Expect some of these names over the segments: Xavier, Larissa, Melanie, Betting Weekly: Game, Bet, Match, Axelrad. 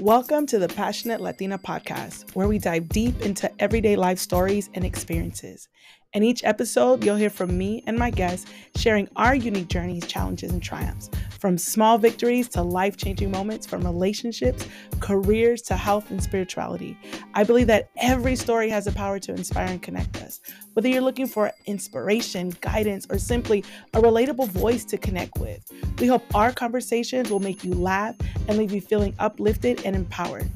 Welcome to the Passionate Latina Podcast, where we dive deep into everyday life stories and experiences. In each episode, you'll hear from me and my guests sharing our unique journeys, challenges, and triumphs, from small victories to life-changing moments, from relationships, careers, to health and spirituality. I believe that every story has the power to inspire and connect us. Whether you're looking for inspiration, guidance, or simply a relatable voice to connect with, we hope our conversations will make you laugh and leave you feeling uplifted and empowered.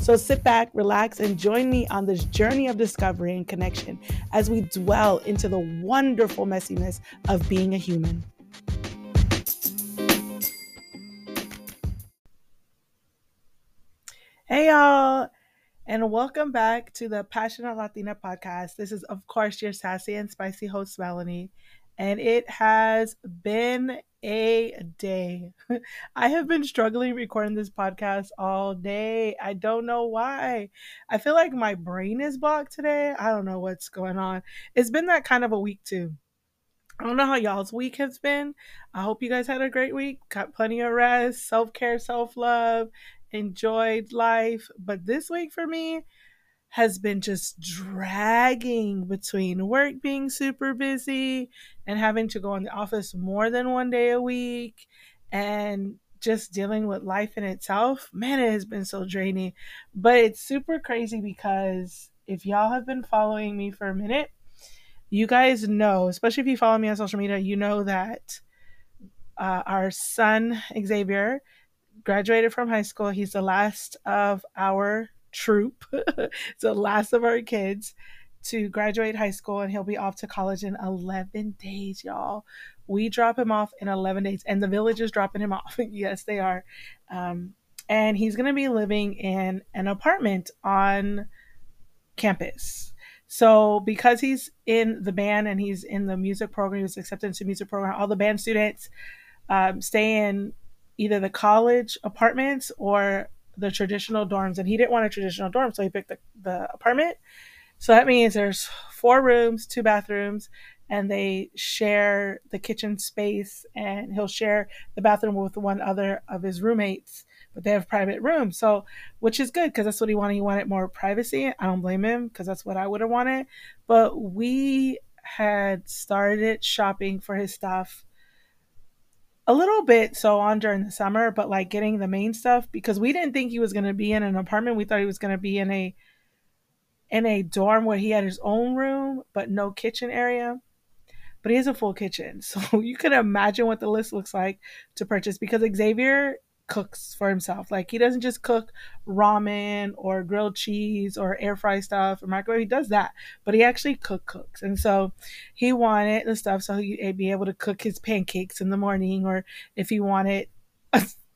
So sit back, relax, and join me on this journey of discovery and connection as we dwell into the wonderful messiness of being a human. Hey, y'all, and welcome back to the Passionate Latina Podcast. This is, of course, your sassy and spicy host, Melanie, and it has been a day. I have been struggling recording this podcast all day. I don't know why. I feel like my brain is blocked today. I don't know what's going on. It's been that kind of a week too. I don't know how y'all's week has been. I hope you guys had a great week, got plenty of rest, self-care, self-love, enjoyed life. But this week for me has been just dragging between work being super busy and having to go in the office more than one day a week and just dealing with life in itself. Man, it has been so draining. But it's super crazy because if y'all have been following me for a minute, you guys know, especially if you follow me on social media, you know that our son, Xavier, graduated from high school. He's the last of our troop. It's the last of our kids to graduate high school, and he'll be off to college in 11 days, y'all. We drop him off in 11 days, and the village is dropping him off. Yes, they are. And he's going to be living in an apartment on campus. So because he's in the band and he's in the music program, he was accepted into music program, all the band students stay in either the college apartments or the traditional dorms, and he didn't want a traditional dorm, so he picked the apartment. So that means there's 4 rooms, 2 bathrooms, and they share the kitchen space, and he'll share the bathroom with one other of his roommates, but they have private rooms, so, which is good because that's what he wanted. He wanted more privacy. I don't blame him because that's what I would have wanted. But we had started shopping for his stuff a little bit so on during the summer, but like getting the main stuff, because we didn't think he was going to be in an apartment. We thought he was going to be in a dorm where he had his own room but no kitchen area. But he has a full kitchen, so you can imagine what the list looks like to purchase, because Xavier cooks for himself. Like, he doesn't just cook ramen or grilled cheese or air fry stuff or microwave. He does that, but he actually cooks. And so he wanted the stuff so he'd be able to cook his pancakes in the morning, or if he wanted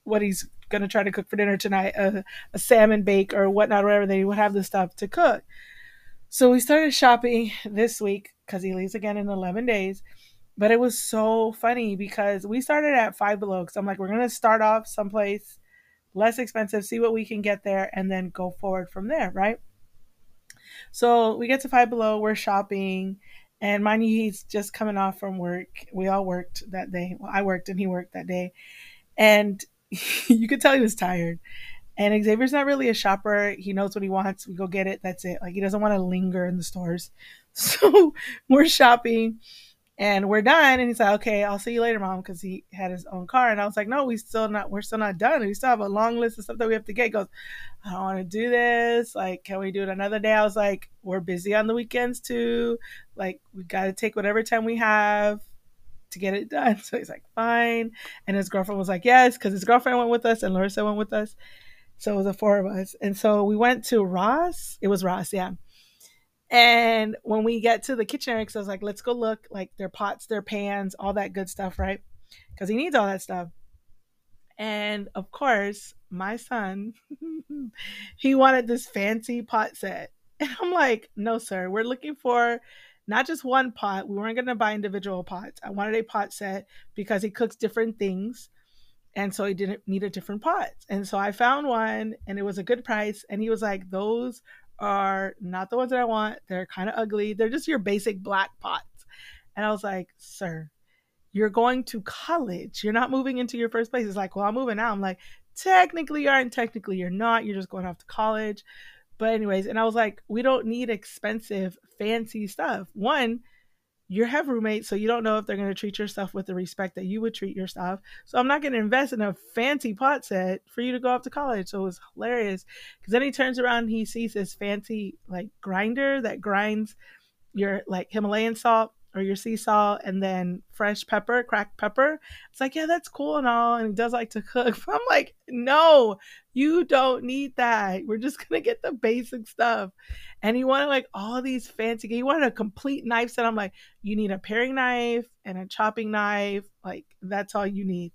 what he's going to try to cook for dinner tonight, a salmon bake or whatnot, or whatever, then he would have the stuff to cook. So we started shopping this week because he leaves again in 11 days. But it was so funny because we started at Five Below, because I'm like, we're going to start off someplace less expensive, see what we can get there, and then go forward from there, right? So we get to Five Below, we're shopping, and mind you, he's just coming off from work. We all worked that day. Well, I worked and he worked that day. And you could tell he was tired. And Xavier's not really a shopper. He knows what he wants. We go get it. That's it. Like, he doesn't want to linger in the stores. So we're shopping. And we're done. And he's like, okay, I'll see you later, Mom, because he had his own car. And I was like, no, we're still not done. We still have a long list of stuff that we have to get. He goes, I don't want to do this. Like, can we do it another day? I was like, we're busy on the weekends too. Like, we got to take whatever time we have to get it done. So he's like, fine. And his girlfriend was like, yes, because his girlfriend went with us and Larissa went with us. So it was the 4 of us. And so we went to Ross. It was Ross, yeah. And when we get to the kitchen area, because I was like, let's go look, like, their pots, their pans, all that good stuff, right? Because he needs all that stuff. And, of course, my son, he wanted this fancy pot set. And I'm like, no, sir, we're looking for not just one pot. We weren't going to buy individual pots. I wanted a pot set because he cooks different things. And so he didn't need a different pot. And so I found one, and it was a good price. And he was like, those are not the ones that I want. They're kind of ugly. They're just your basic black pots. And I was like, sir, you're going to college. You're not moving into your first place. He's like, well, I'm moving out. I'm like, technically you are and technically you're not. You're just going off to college. But anyways, and I was like, we don't need expensive, fancy stuff. One, you have roommates, so you don't know if they're going to treat your stuff with the respect that you would treat your stuff. So I'm not going to invest in a fancy pot set for you to go off to college. So it was hilarious, because then he turns around and he sees this fancy like grinder that grinds your like Himalayan salt or your sea salt and then fresh pepper, cracked pepper. It's like, yeah, that's cool and all. And he does like to cook. But I'm like, no, you don't need that. We're just going to get the basic stuff. And he wanted like all these fancy, he wanted a complete knife set. I'm like, you need a paring knife and a chopping knife. Like, that's all you need.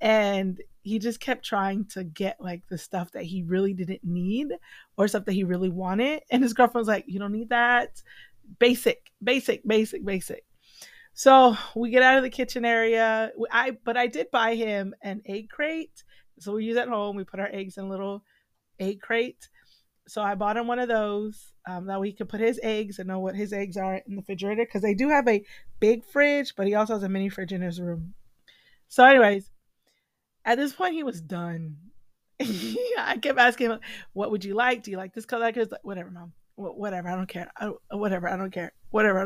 And he just kept trying to get like the stuff that he really didn't need or stuff that he really wanted. And his girlfriend was like, you don't need that. Basic. So we get out of the kitchen area. I did buy him an egg crate. So we use at home. We put our eggs in a little egg crate. So I bought him one of those that we could put his eggs and know what his eggs are in the refrigerator, because they do have a big fridge, but he also has a mini fridge in his room. So anyways, at this point he was done. I kept asking him, what would you like? Do you like this color? Because like, whatever, Mom. Whatever, I don't care. Whatever, I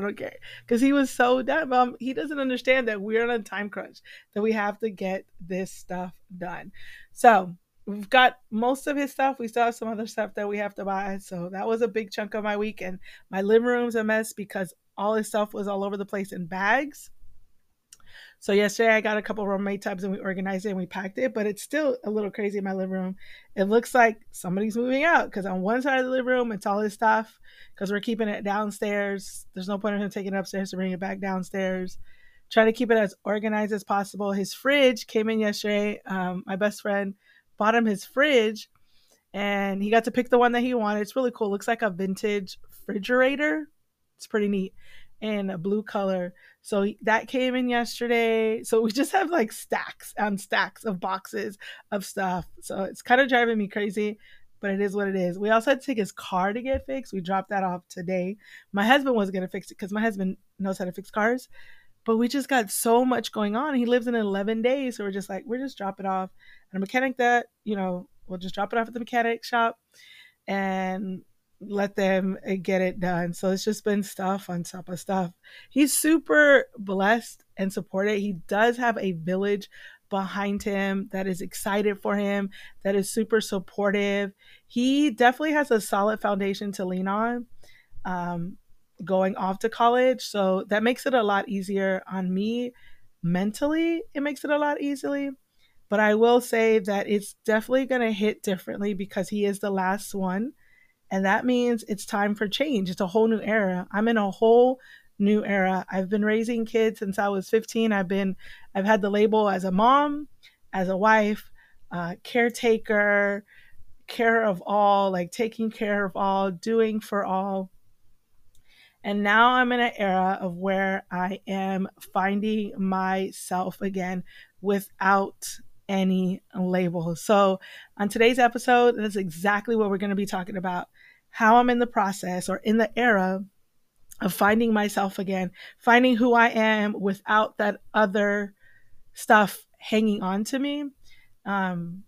don't care. Because he was so done. He doesn't understand that we're on a time crunch, that we have to get this stuff done. So we've got most of his stuff. We still have some other stuff that we have to buy. So that was a big chunk of my week. And my living room's a mess because all his stuff was all over the place in bags. So yesterday I got a couple of roommate tubs and we organized it and we packed it, but it's still a little crazy in my living room. It looks like somebody's moving out, because on one side of the living room, it's all his stuff because we're keeping it downstairs. There's no point in him taking it upstairs to bring it back downstairs. Try to keep it as organized as possible. His fridge came in yesterday. My best friend bought him his fridge and he got to pick the one that he wanted. It's really cool. It looks like a vintage refrigerator. It's pretty neat. And a blue color. So that came in yesterday. So we just have like stacks on stacks of boxes of stuff. So it's kind of driving me crazy, but it is what it is. We also had to take his car to get fixed. We dropped that off today. My husband was going to fix it because my husband knows how to fix cars, but we just got so much going on. He lives in 11 days. So we're just drop it off at a mechanic that, we'll just drop it off at the mechanic shop and let them get it done. So it's just been stuff on top of stuff. He's super blessed and supported. He does have a village behind him that is excited for him, that is super supportive. He definitely has a solid foundation to lean on going off to college. So that makes it a lot easier on me mentally. It makes it a lot easier. But I will say that it's definitely going to hit differently because he is the last one. And that means it's time for change. It's a whole new era. I'm in a whole new era. I've been raising kids since I was 15. I've had the label as a mom, as a wife, caretaker, care of all, like taking care of all, doing for all. And now I'm in an era of where I am finding myself again without any label. So on today's episode, that's exactly what we're going to be talking about. How I'm in the process or in the era of finding myself again, finding who I am without that other stuff hanging on to me. And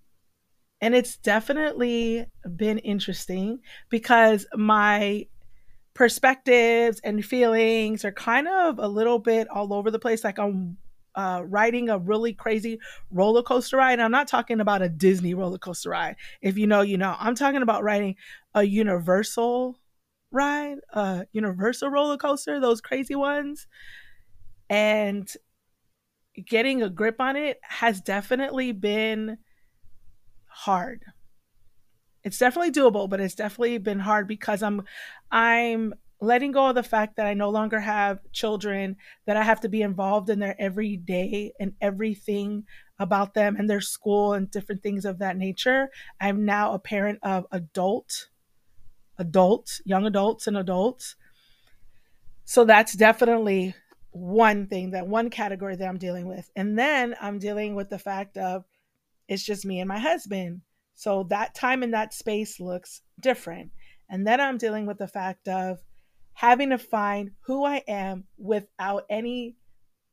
it's definitely been interesting because my perspectives and feelings are kind of a little bit all over the place. Like I'm riding a really crazy roller coaster ride. I'm not talking about a Disney roller coaster ride. If you know, you know. I'm talking about riding a Universal ride, a Universal roller coaster, those crazy ones. And getting a grip on it has definitely been hard. It's definitely doable, but it's definitely been hard because I'm letting go of the fact that I no longer have children, that I have to be involved in their every day and everything about them and their school and different things of that nature. I'm now a parent of young adults and adults. So that's definitely one thing, that one category that I'm dealing with. And then I'm dealing with the fact of it's just me and my husband. So that time in that space looks different. And then I'm dealing with the fact of having to find who I am without any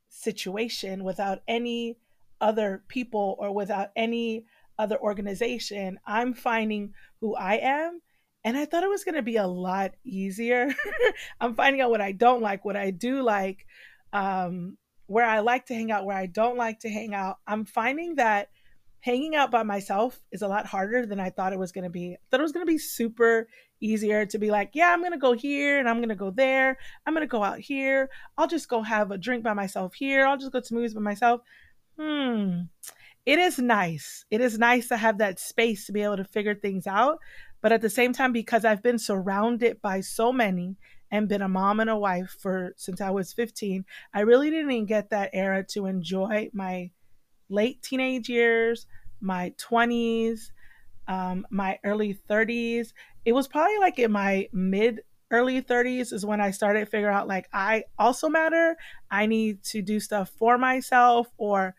situation, without any other people, or without any other organization, I'm finding who I am. And I thought it was going to be a lot easier. I'm finding out what I don't like, what I do like, where I like to hang out, where I don't like to hang out. I'm finding that hanging out by myself is a lot harder than I thought it was going to be. I thought it was going to be super easier to be like, yeah, I'm going to go here and I'm going to go there. I'm going to go out here. I'll just go have a drink by myself here. I'll just go to movies by myself. It is nice. It is nice to have that space to be able to figure things out. But at the same time, because I've been surrounded by so many and been a mom and a wife since I was 15, I really didn't even get that era to enjoy my late teenage years, my 20s, my early 30s. It was probably like in my early 30s is when I started to figure out, like, I also matter. I need to do stuff for myself, or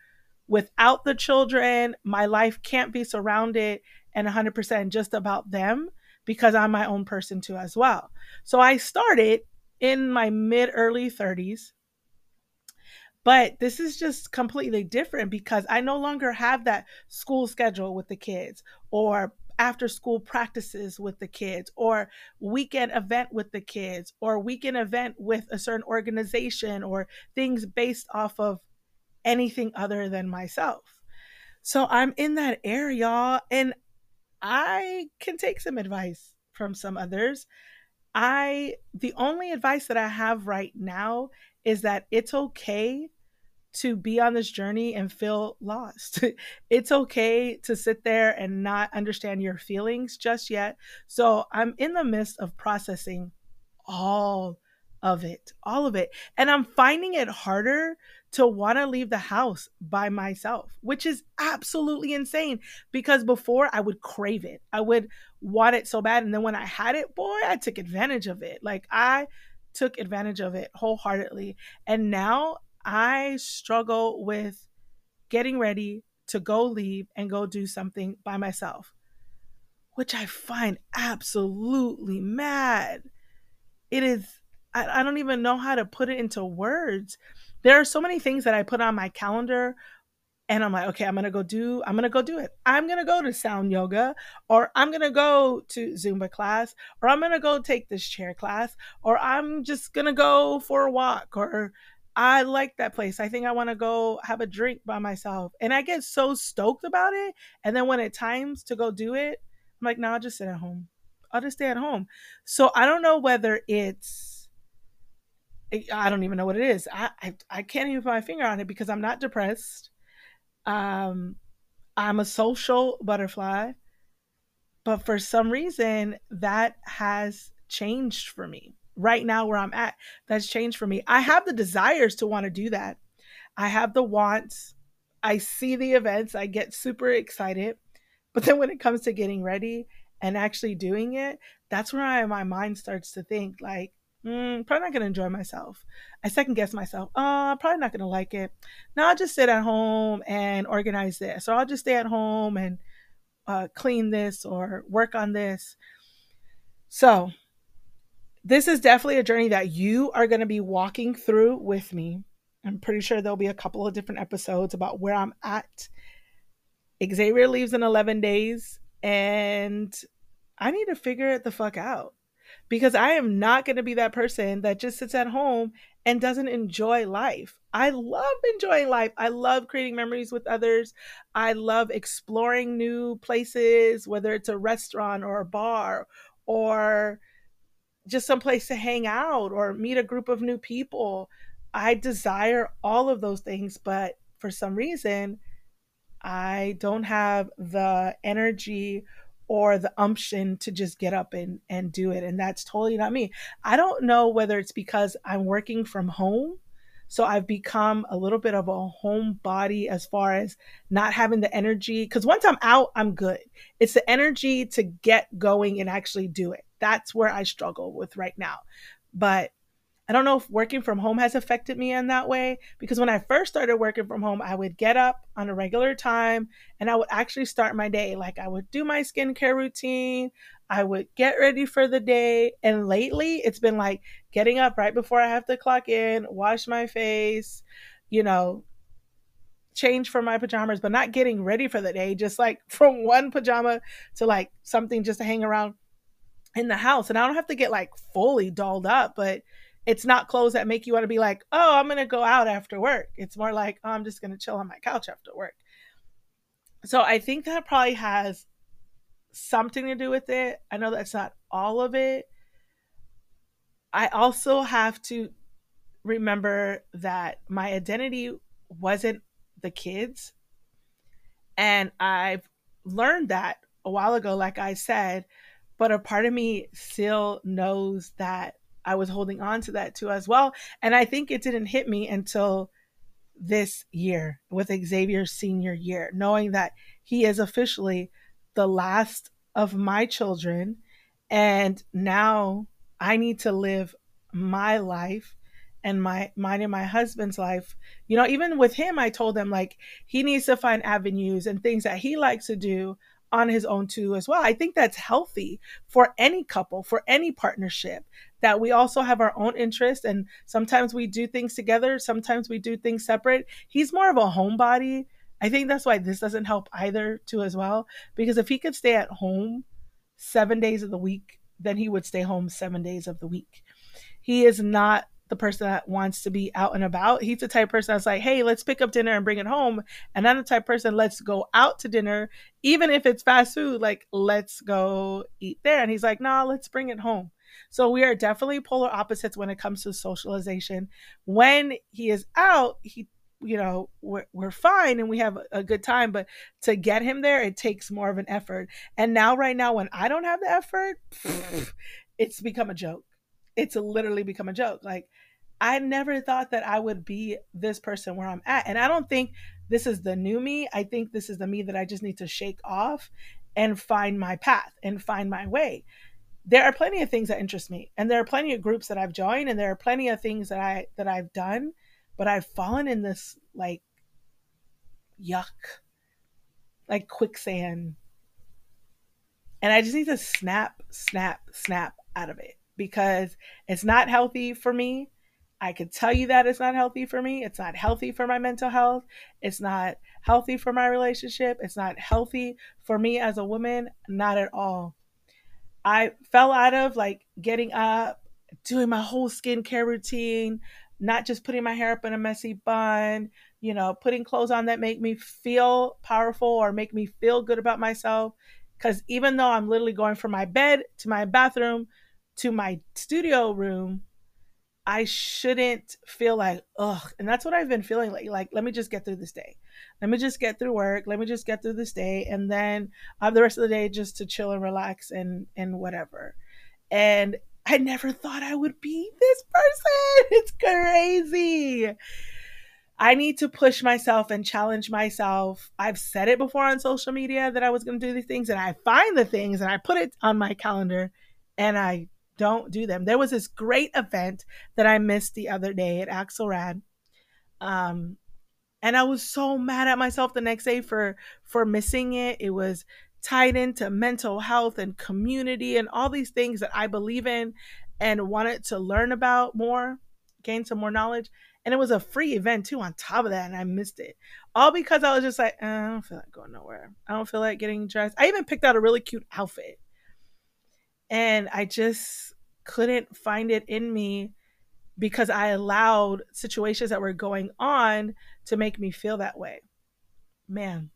without the children, my life can't be surrounded and 100% just about them, because I'm my own person too as well. So I started in my early 30s, but this is just completely different because I no longer have that school schedule with the kids, or after school practices with the kids, or weekend event with the kids, or weekend event with a certain organization, or things based off of anything other than myself. So I'm in that air, y'all, and I can take some advice from some others. The only advice that I have right now is that it's okay to be on this journey and feel lost. It's okay to sit there and not understand your feelings just yet. So I'm in the midst of processing all of it. And I'm finding it harder to want to leave the house by myself, which is absolutely insane, because before I would crave it. I would want it so bad. And then when I had it, boy, I took advantage of it. Like, I took advantage of it wholeheartedly. And now I struggle with getting ready to go leave and go do something by myself, which I find absolutely mad. It is, I don't even know how to put it into words. There are so many things that I put on my calendar and I'm like, okay, I'm going to go do it. I'm going to go to sound yoga, or I'm going to go to Zumba class, or I'm going to go take this chair class, or I'm just going to go for a walk, or I like that place. I think I want to go have a drink by myself. And I get so stoked about it. And then when it's time to go do it, I'm like, no, I'll just sit at home. I'll just stay at home. So I don't know whether it's, I don't even know what it is. I can't even put my finger on it because I'm not depressed. I'm a social butterfly. But for some reason, that has changed for me. Right now where I'm at, that's changed for me. I have the desires to want to do that. I have the wants. I see the events. I get super excited. But then when it comes to getting ready and actually doing it, that's where my mind starts to think like, probably not going to enjoy myself. I second guess myself. I'm probably not going to like it. Now I'll just sit at home and organize this, or I'll just stay at home and clean this or work on this. So this is definitely a journey that you are going to be walking through with me. I'm pretty sure there'll be a couple of different episodes about where I'm at. Xavier leaves in 11 days and I need to figure it the fuck out. Because I am not going to be that person that just sits at home and doesn't enjoy life. I love enjoying life. I love creating memories with others. I love exploring new places, whether it's a restaurant or a bar or just some place to hang out or meet a group of new people. I desire all of those things, but for some reason, I don't have the energy or the umption to just get up and do it. And that's totally not me. I don't know whether it's because I'm working from home. So I've become a little bit of a homebody as far as not having the energy. Because once I'm out, I'm good. It's the energy to get going and actually do it. That's where I struggle with right now. But I don't know if working from home has affected me in that way, because when I first started working from home, I would get up on a regular time and I would actually start my day. Like, I would do my skincare routine. I would get ready for the day. And lately it's been like getting up right before I have to clock in, wash my face, change for my pajamas, but not getting ready for the day, just like from one pajama to like something just to hang around in the house. And I don't have to get like fully dolled up, but it's not clothes that make you want to be like, oh, I'm going to go out after work. It's more like, oh, I'm just going to chill on my couch after work. So I think that probably has something to do with it. I know that's not all of it. I also have to remember that my identity wasn't the kids. And I've learned that a while ago, like I said, but a part of me still knows that I was holding on to that too as well. And I think it didn't hit me until this year with Xavier's senior year, knowing that he is officially the last of my children. And now I need to live my life and mine and my husband's life. You know, even with him, I told him like he needs to find avenues and things that he likes to do on his own too as well. I think that's healthy for any couple, for any partnership, that we also have our own interests. And sometimes we do things together. Sometimes we do things separate. He's more of a homebody. I think that's why this doesn't help either too as well, because if he could stay at home 7 days of the week, then he would stay home 7 days of the week. He is not the person that wants to be out and about. He's the type of person that's like, hey, let's pick up dinner and bring it home. And I'm the type of person, let's go out to dinner. Even if it's fast food, like, let's go eat there. And he's like, nah, let's bring it home. So we are definitely polar opposites when it comes to socialization. When he is out, he, you know, we're fine and we have a good time, but to get him there, it takes more of an effort. And now right now, when I don't have the effort, it's become a joke. It's literally become a joke. Like, I never thought that I would be this person where I'm at. And I don't think this is the new me. I think this is the me that I just need to shake off and find my path and find my way. There are plenty of things that interest me. And there are plenty of groups that I've joined. And there are plenty of things that I've done. But I've fallen in this, like, yuck, like quicksand. And I just need to snap out of it. Because it's not healthy for me. I could tell you that it's not healthy for me. It's not healthy for my mental health. It's not healthy for my relationship. It's not healthy for me as a woman. Not at all. I fell out of like getting up, doing my whole skincare routine, not just putting my hair up in a messy bun, you know, putting clothes on that make me feel powerful or make me feel good about myself. Because even though I'm literally going from my bed to my bathroom to my studio room, I shouldn't feel like, ugh. And that's what I've been feeling like, let me just get through this day. Let me just get through work. Let me just get through this day. And then I have the rest of the day just to chill and relax and whatever. And I never thought I would be this person. It's crazy. I need to push myself and challenge myself. I've said it before on social media that I was going to do these things, and I find the things and I put it on my calendar and I don't do them. There was this great event that I missed the other day at Axelrad. And I was so mad at myself the next day for missing it. It was tied into mental health and community and all these things that I believe in and wanted to learn about more, gain some more knowledge. And it was a free event too on top of that. And I missed it all because I was just like, I don't feel like going nowhere. I don't feel like getting dressed. I even picked out a really cute outfit. And I just couldn't find it in me because I allowed situations that were going on to make me feel that way. Man,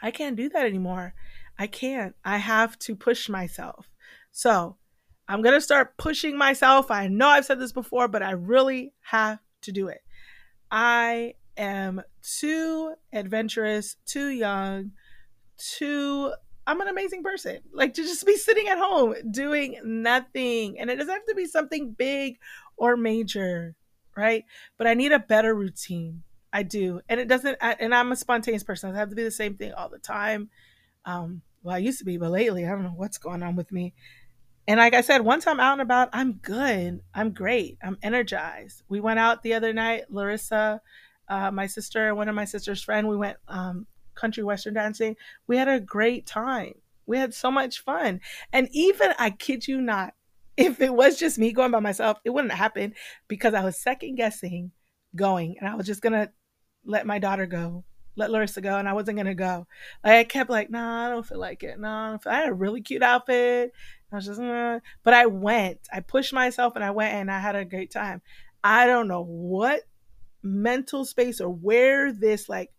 I can't do that anymore. I can't. I have to push myself. So I'm going to start pushing myself. I know I've said this before, but I really have to do it. I am too adventurous, too young, I'm an amazing person, like to just be sitting at home doing nothing. And it doesn't have to be something big or major, right? But I need a better routine. I do. And it doesn't, and I'm a spontaneous person. I don't have to be the same thing all the time. Well, I used to be, but lately, I don't know what's going on with me. And like I said, once I'm out and about, I'm good. I'm great. I'm energized. We went out the other night, Larissa, my sister, and one of my sister's friend, we went, country western dancing. We had a great time. We had so much fun. And even, I kid you not, if it was just me going by myself, it wouldn't happen because I was second guessing going, and I was just gonna let my daughter go let Larissa go, and I wasn't going to go. Like, I kept like, nah, I don't feel like it. Nah, I had a really cute outfit. I was just, nah. But I went. I pushed myself, and I went, and I had a great time. I don't know what mental space or where this, like,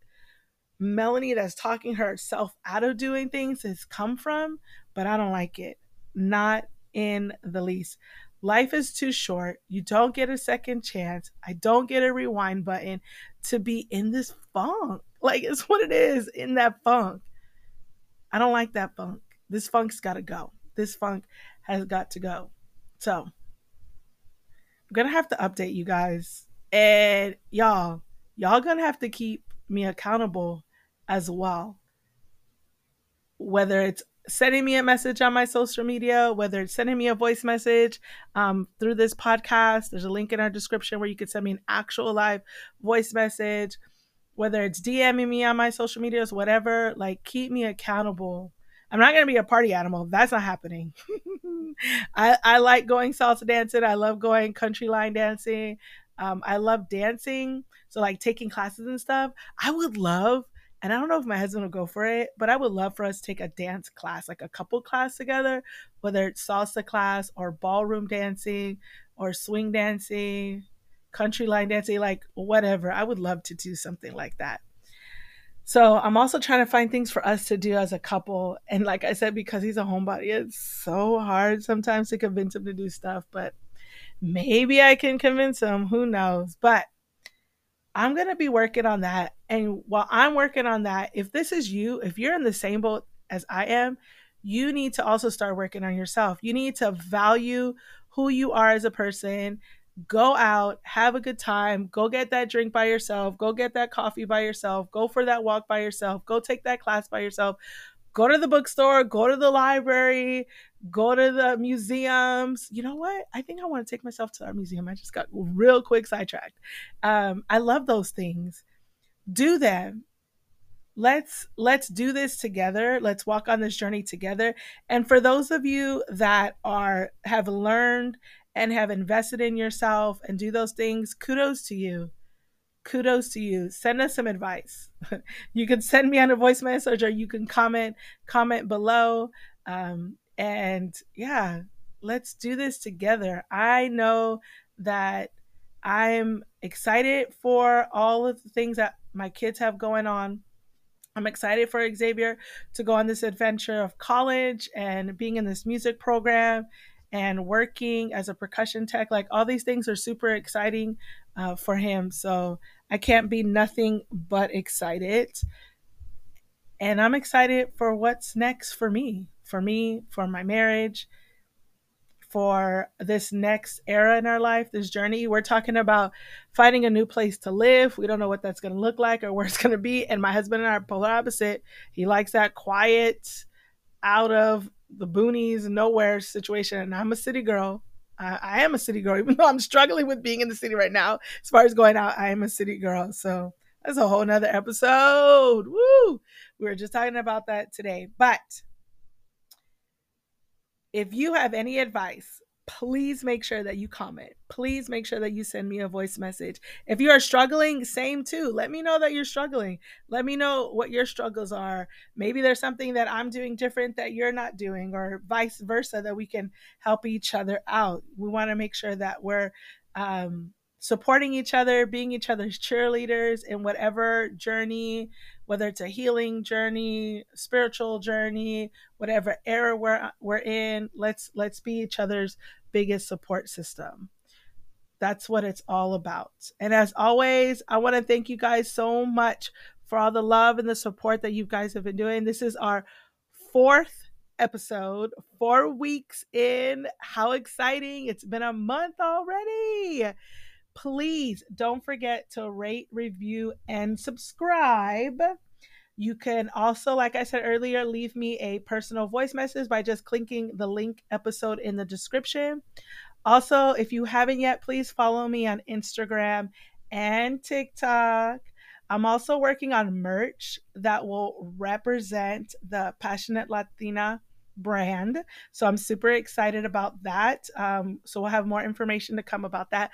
Melanie that's talking herself out of doing things has come from, but I don't like it. Not in the least. Life is too short. You don't get a second chance. I don't get a rewind button to be in this funk. Like, it's what it is, in that funk. I don't like that funk. This funk's got to go. This funk has got to go. So I'm going to have to update you guys. And y'all going to have to keep me accountable as well. Whether it's sending me a message on my social media, whether it's sending me a voice message through this podcast, there's a link in our description where you can send me an actual live voice message, whether it's DMing me on my social medias, whatever, like, keep me accountable. I'm not going to be a party animal. That's not happening. I like going salsa dancing. I love going country line dancing. I love dancing. So, like, taking classes and stuff. I would love, and I don't know if my husband will go for it, but I would love for us to take a dance class, like a couple class together, whether it's salsa class or ballroom dancing or swing dancing, country line dancing, like, whatever. I would love to do something like that. So I'm also trying to find things for us to do as a couple. And like I said, because he's a homebody, it's so hard sometimes to convince him to do stuff, but maybe I can convince him, who knows? But I'm going to be working on that. And while I'm working on that, if this is you, if you're in the same boat as I am, you need to also start working on yourself. You need to value who you are as a person. Go out, have a good time, go get that drink by yourself, go get that coffee by yourself, go for that walk by yourself, go take that class by yourself, go to the bookstore, go to the library, go to the museums. You know what? I think I want to take myself to our museum. I just got real quick sidetracked. I love those things. Do them. Let's do this together. Let's walk on this journey together. And for those of you that have learned and have invested in yourself and do those things, kudos to you. Kudos to you. Send us some advice. You can send me on a voice message, or you can comment below. And yeah, let's do this together. I know that I'm excited for all of the things that my kids have going on. I'm excited for Xavier to go on this adventure of college and being in this music program and working as a percussion tech. Like, all these things are super exciting for him. So I can't be nothing but excited. And I'm excited for what's next for me, for my marriage, for this next era in our life, this journey. We're talking about finding a new place to live. We don't know what that's going to look like or where it's going to be. And my husband and I are polar opposite. He likes that quiet, out of the boonies, nowhere situation. And I'm a city girl. I am a city girl, even though I'm struggling with being in the city right now. As far as going out, I am a city girl. So that's a whole nother episode. Woo! We were just talking about that today. But if you have any advice, please make sure that you comment. Please make sure that you send me a voice message. If you are struggling, same too. Let me know that you're struggling. Let me know what your struggles are. Maybe there's something that I'm doing different that you're not doing, or vice versa, that we can help each other out. We want to make sure that we're supporting each other, being each other's cheerleaders in whatever journey, whether it's a healing journey, spiritual journey, whatever era we're in. Let's be each other's biggest support system. That's what it's all about. And as always, I want to thank you guys so much for all the love and the support that you guys have been doing. This is our 4th episode, 4 weeks in. How exciting. It's been a month already. Please don't forget to rate, review, and subscribe. You can also, like I said earlier, leave me a personal voice message by just clicking the link episode in the description. Also, if you haven't yet, please follow me on Instagram and TikTok. I'm also working on merch that will represent the Passionate Latina brand. So I'm super excited about that. So we'll have more information to come about that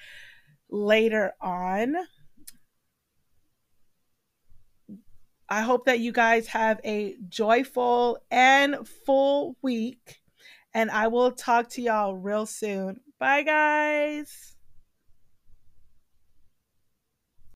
later on. I hope that you guys have a joyful and full week, and I will talk to y'all real soon. Bye, guys.